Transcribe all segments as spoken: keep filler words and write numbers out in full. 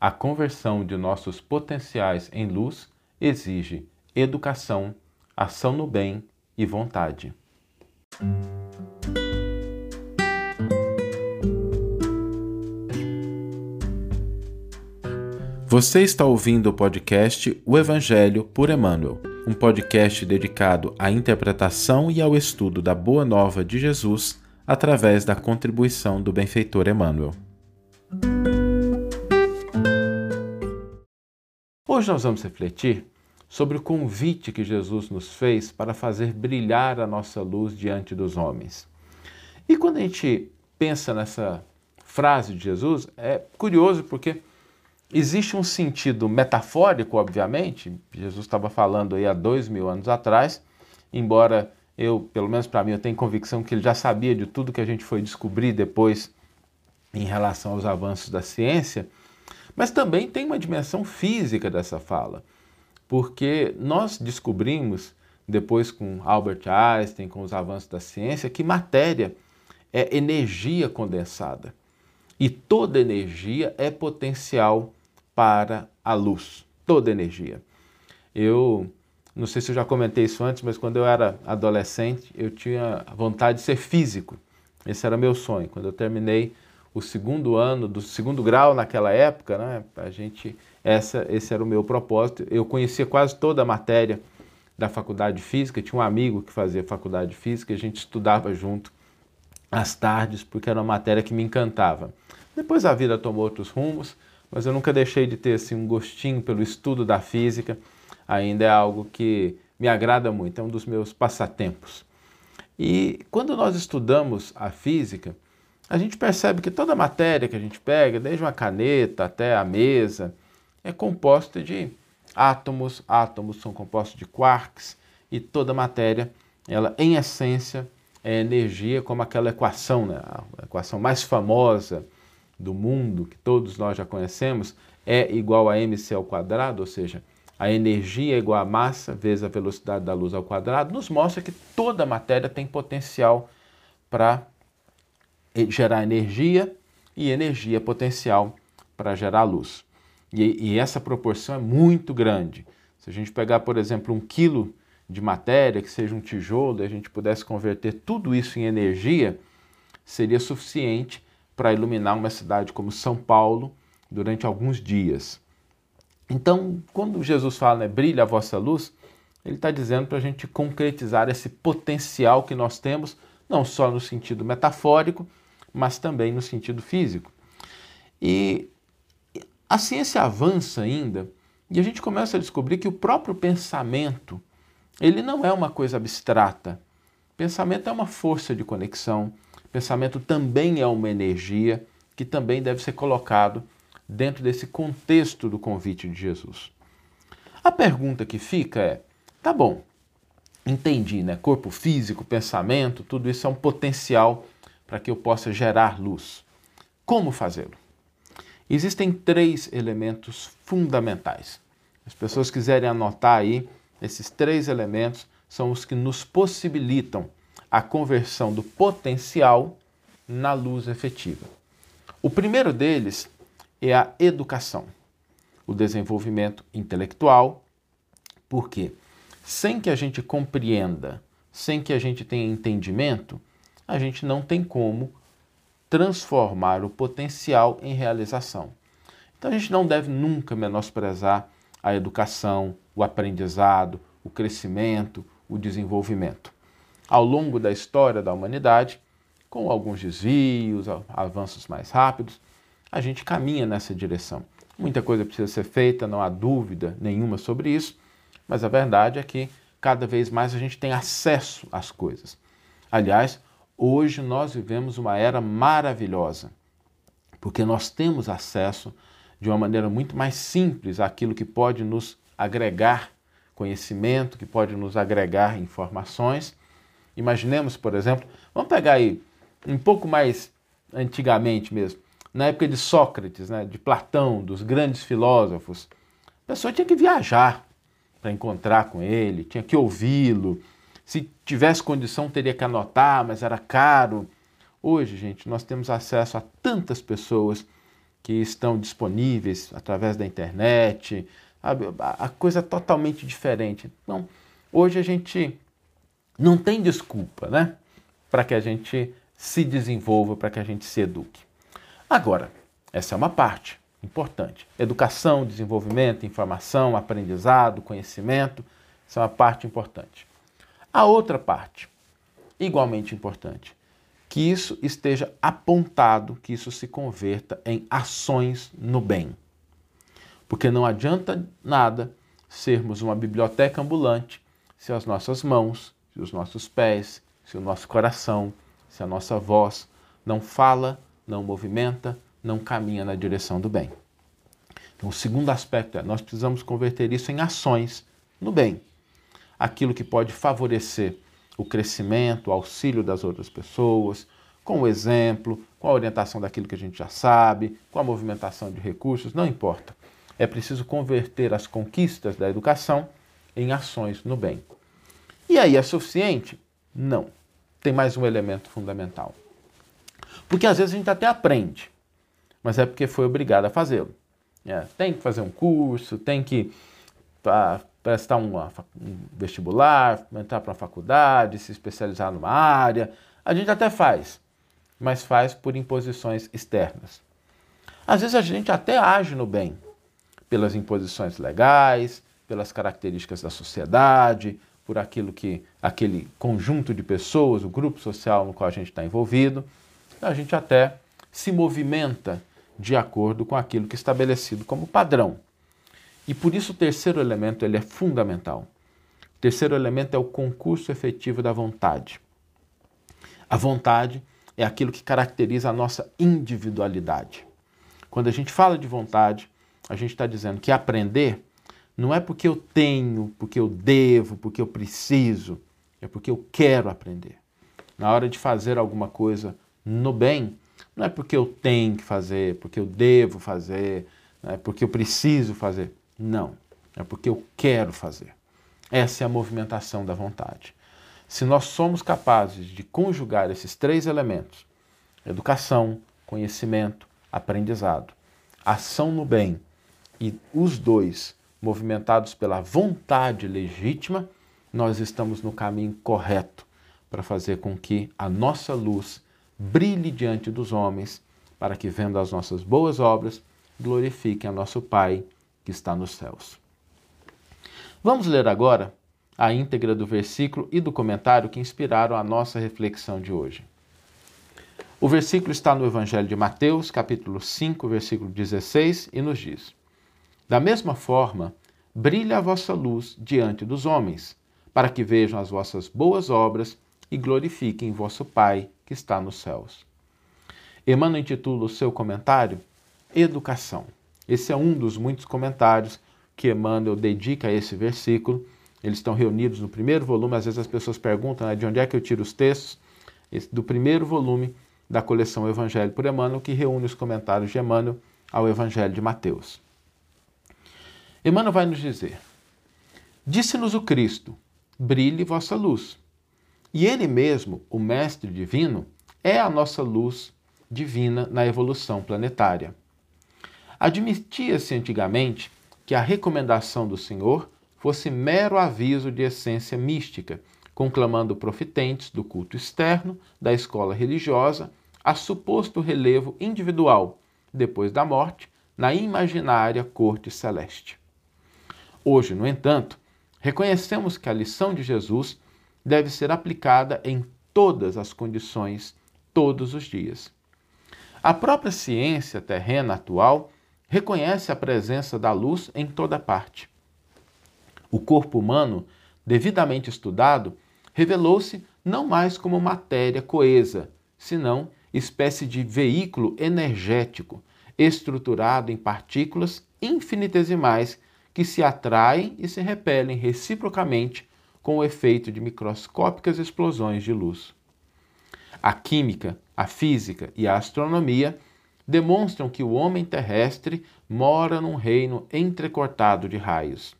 A conversão de nossos potenciais em luz exige educação, ação no bem e vontade. Você está ouvindo o podcast O Evangelho por Emmanuel, um podcast dedicado à interpretação e ao estudo da Boa Nova de Jesus através da contribuição do benfeitor Emmanuel. Hoje nós vamos refletir sobre o convite que Jesus nos fez para fazer brilhar a nossa luz diante dos homens. E quando a gente pensa nessa frase de Jesus, é curioso porque existe um sentido metafórico, obviamente. Jesus estava falando aí há dois mil anos atrás, embora eu, pelo menos para mim, eu tenho convicção que ele já sabia de tudo que a gente foi descobrir depois em relação aos avanços da ciência, mas também tem uma dimensão física dessa fala, porque nós descobrimos, depois com Albert Einstein, com os avanços da ciência, que matéria é energia condensada. E toda energia é potencial para a luz. Toda energia. Eu não sei se eu já comentei isso antes, mas quando eu era adolescente, eu tinha vontade de ser físico. Esse era meu sonho. Quando eu terminei o segundo ano, do segundo grau naquela época, né, a gente, essa, esse era o meu propósito. Eu conhecia quase toda a matéria da faculdade de física. Tinha um amigo que fazia faculdade de física e a gente estudava junto às tardes, porque era uma matéria que me encantava. Depois a vida tomou outros rumos, mas eu nunca deixei de ter assim, um gostinho pelo estudo da física. Ainda é algo que me agrada muito, é um dos meus passatempos. E quando nós estudamos a física, a gente percebe que toda a matéria que a gente pega, desde uma caneta até a mesa, é composta de átomos, átomos são compostos de quarks, e toda a matéria, ela em essência, é energia, como aquela equação, né? A equação mais famosa do mundo, que todos nós já conhecemos, é igual a mc ao quadrado, ou seja, a energia é igual a massa vezes a velocidade da luz ao quadrado, nos mostra que toda matéria tem potencial para gerar energia e energia potencial para gerar luz. E, e essa proporção é muito grande. Se a gente pegar, por exemplo, um quilo de matéria, que seja um tijolo, e a gente pudesse converter tudo isso em energia, seria suficiente para iluminar uma cidade como São Paulo durante alguns dias. Então, quando Jesus fala, né, brilha a vossa luz, ele está dizendo para a gente concretizar esse potencial que nós temos, não só no sentido metafórico, mas também no sentido físico. E a ciência avança ainda, e a gente começa a descobrir que o próprio pensamento, ele não é uma coisa abstrata. Pensamento é uma força de conexão. Pensamento também é uma energia que também deve ser colocado dentro desse contexto do convite de Jesus. A pergunta que fica é, tá bom, entendi, né? Corpo físico, pensamento, tudo isso é um potencial para que eu possa gerar luz. Como fazê-lo? Existem três elementos fundamentais. As pessoas quiserem anotar aí, esses três elementos são os que nos possibilitam a conversão do potencial na luz efetiva. O primeiro deles é a educação, o desenvolvimento intelectual, porque sem que a gente compreenda, sem que a gente tenha entendimento, a gente não tem como transformar o potencial em realização. Então a gente não deve nunca menosprezar a educação, o aprendizado, o crescimento, o desenvolvimento. Ao longo da história da humanidade, com alguns desvios, avanços mais rápidos, a gente caminha nessa direção. Muita coisa precisa ser feita, não há dúvida nenhuma sobre isso, mas a verdade é que cada vez mais a gente tem acesso às coisas. Aliás, hoje nós vivemos uma era maravilhosa, porque nós temos acesso de uma maneira muito mais simples aquilo que pode nos agregar conhecimento, que pode nos agregar informações. Imaginemos, por exemplo, vamos pegar aí um pouco mais antigamente mesmo, na época de Sócrates, né, de Platão, dos grandes filósofos, a pessoa tinha que viajar para encontrar com ele, tinha que ouvi-lo, se tivesse condição teria que anotar, mas era caro. Hoje, gente, nós temos acesso a tantas pessoas que estão disponíveis através da internet, sabe? A coisa é totalmente diferente. Então, hoje a gente não tem desculpa, né, para que a gente se desenvolva, para que a gente se eduque. Agora, essa é uma parte importante. Educação, desenvolvimento, informação, aprendizado, conhecimento, essa é uma parte importante. A outra parte, igualmente importante, que isso esteja apontado, que isso se converta em ações no bem. Porque não adianta nada sermos uma biblioteca ambulante se as nossas mãos, se os nossos pés, se o nosso coração, se a nossa voz não fala, não movimenta, não caminha na direção do bem. Então, o segundo aspecto é, nós precisamos converter isso em ações no bem. Aquilo que pode favorecer o crescimento, o auxílio das outras pessoas, com o exemplo, com a orientação daquilo que a gente já sabe, com a movimentação de recursos, não importa. É preciso converter as conquistas da educação em ações no bem. E aí, é suficiente? Não. Tem mais um elemento fundamental. Porque às vezes a gente até aprende, mas é porque foi obrigado a fazê-lo. É, tem que fazer um curso, tem que pra, prestar uma, um vestibular, entrar para uma faculdade, se especializar numa área. A gente até faz, mas faz por imposições externas. Às vezes a gente até age no bem, pelas imposições legais, pelas características da sociedade, por aquilo que, aquele conjunto de pessoas, o grupo social no qual a gente está envolvido, a gente até se movimenta de acordo com aquilo que é estabelecido como padrão. E por isso o terceiro elemento ele é fundamental. O terceiro elemento é o concurso efetivo da vontade. A vontade é aquilo que caracteriza a nossa individualidade. Quando a gente fala de vontade, a gente está dizendo que aprender não é porque eu tenho, porque eu devo, porque eu preciso, é porque eu quero aprender. Na hora de fazer alguma coisa no bem, não é porque eu tenho que fazer, porque eu devo fazer, não é porque eu preciso fazer. Não, é porque eu quero fazer. Essa é a movimentação da vontade. Se nós somos capazes de conjugar esses três elementos, educação, conhecimento, aprendizado, ação no bem, e os dois movimentados pela vontade legítima, nós estamos no caminho correto para fazer com que a nossa luz brilhe diante dos homens, para que, vendo as nossas boas obras, glorifiquem a nosso Pai que está nos céus. Vamos ler agora a íntegra do versículo e do comentário que inspiraram a nossa reflexão de hoje. O versículo está no Evangelho de Mateus, capítulo cinco, versículo dezesseis, e nos diz: da mesma forma, brilha a vossa luz diante dos homens, para que vejam as vossas boas obras e glorifiquem vosso Pai que está nos céus. Emmanuel intitula o seu comentário Educação. Esse é um dos muitos comentários que Emmanuel dedica a esse versículo. Eles estão reunidos no primeiro volume. Às vezes as pessoas perguntam, né, de onde é que eu tiro os textos? Esse, do primeiro volume da coleção Evangelho por Emmanuel, que reúne os comentários de Emmanuel ao Evangelho de Mateus. Emmanuel vai nos dizer: disse-nos o Cristo, brilhe vossa luz. E ele mesmo, o Mestre Divino, é a nossa luz divina na evolução planetária. Admitia-se antigamente que a recomendação do Senhor fosse mero aviso de essência mística, conclamando profitentes do culto externo, da escola religiosa, a suposto relevo individual, depois da morte, na imaginária corte celeste. Hoje, no entanto, reconhecemos que a lição de Jesus deve ser aplicada em todas as condições, todos os dias. A própria ciência terrena atual reconhece a presença da luz em toda parte. O corpo humano, devidamente estudado, revelou-se não mais como matéria coesa, senão espécie de veículo energético, estruturado em partículas infinitesimais que se atraem e se repelem reciprocamente com o efeito de microscópicas explosões de luz. A química, a física e a astronomia demonstram que o homem terrestre mora num reino entrecortado de raios.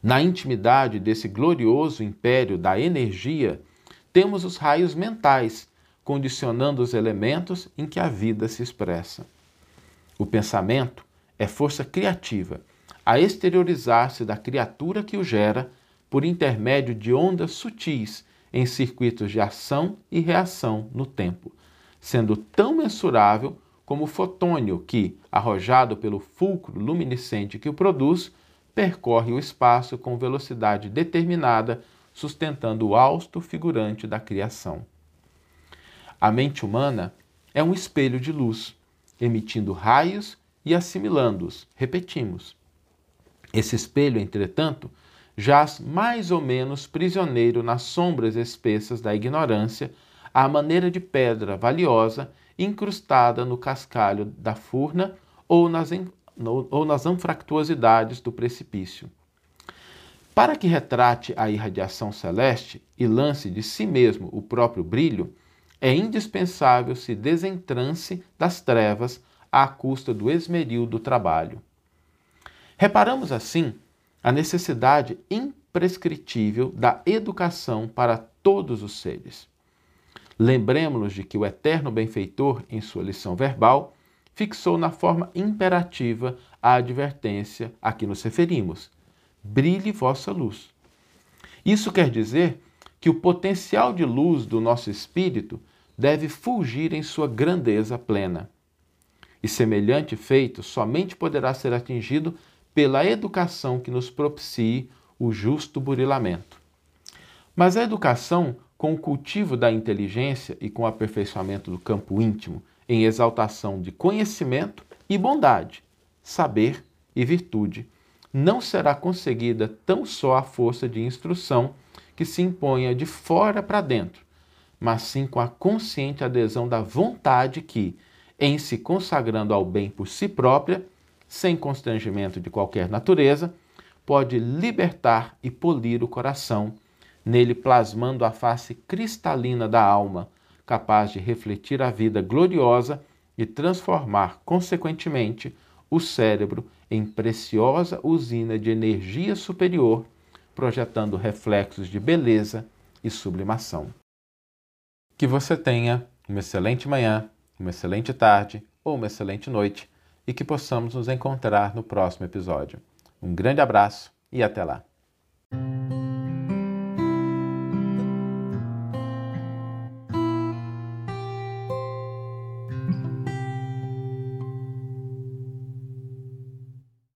Na intimidade desse glorioso império da energia, temos os raios mentais, condicionando os elementos em que a vida se expressa. O pensamento é força criativa a exteriorizar-se da criatura que o gera por intermédio de ondas sutis em circuitos de ação e reação no tempo, sendo tão mensurável como o fotônio que, arrojado pelo fulcro luminescente que o produz, percorre o espaço com velocidade determinada, sustentando o hausto figurante da criação. A mente humana é um espelho de luz, emitindo raios e assimilando-os, repetimos. Esse espelho, entretanto, jaz mais ou menos prisioneiro nas sombras espessas da ignorância, à maneira de pedra valiosa incrustada no cascalho da furna ou nas, ou nas anfractuosidades do precipício. Para que retrate a irradiação celeste e lance de si mesmo o próprio brilho, é indispensável se desentrance das trevas à custa do esmeril do trabalho. Reparamos, assim, a necessidade imprescritível da educação para todos os seres. Lembremos-nos de que o eterno benfeitor, em sua lição verbal, fixou na forma imperativa a advertência a que nos referimos. Brilhe vossa luz. Isso quer dizer que o potencial de luz do nosso espírito deve fulgir em sua grandeza plena. E semelhante feito somente poderá ser atingido pela educação que nos propicie o justo burilamento. Mas a educação, com o cultivo da inteligência e com o aperfeiçoamento do campo íntimo, em exaltação de conhecimento e bondade, saber e virtude, não será conseguida tão só a força de instrução que se imponha de fora para dentro, mas sim com a consciente adesão da vontade que, em se consagrando ao bem por si própria, sem constrangimento de qualquer natureza, pode libertar e polir o coração, nele plasmando a face cristalina da alma, capaz de refletir a vida gloriosa e transformar, consequentemente, o cérebro em preciosa usina de energia superior, projetando reflexos de beleza e sublimação. Que você tenha uma excelente manhã, uma excelente tarde ou uma excelente noite, e que possamos nos encontrar no próximo episódio. Um grande abraço e até lá!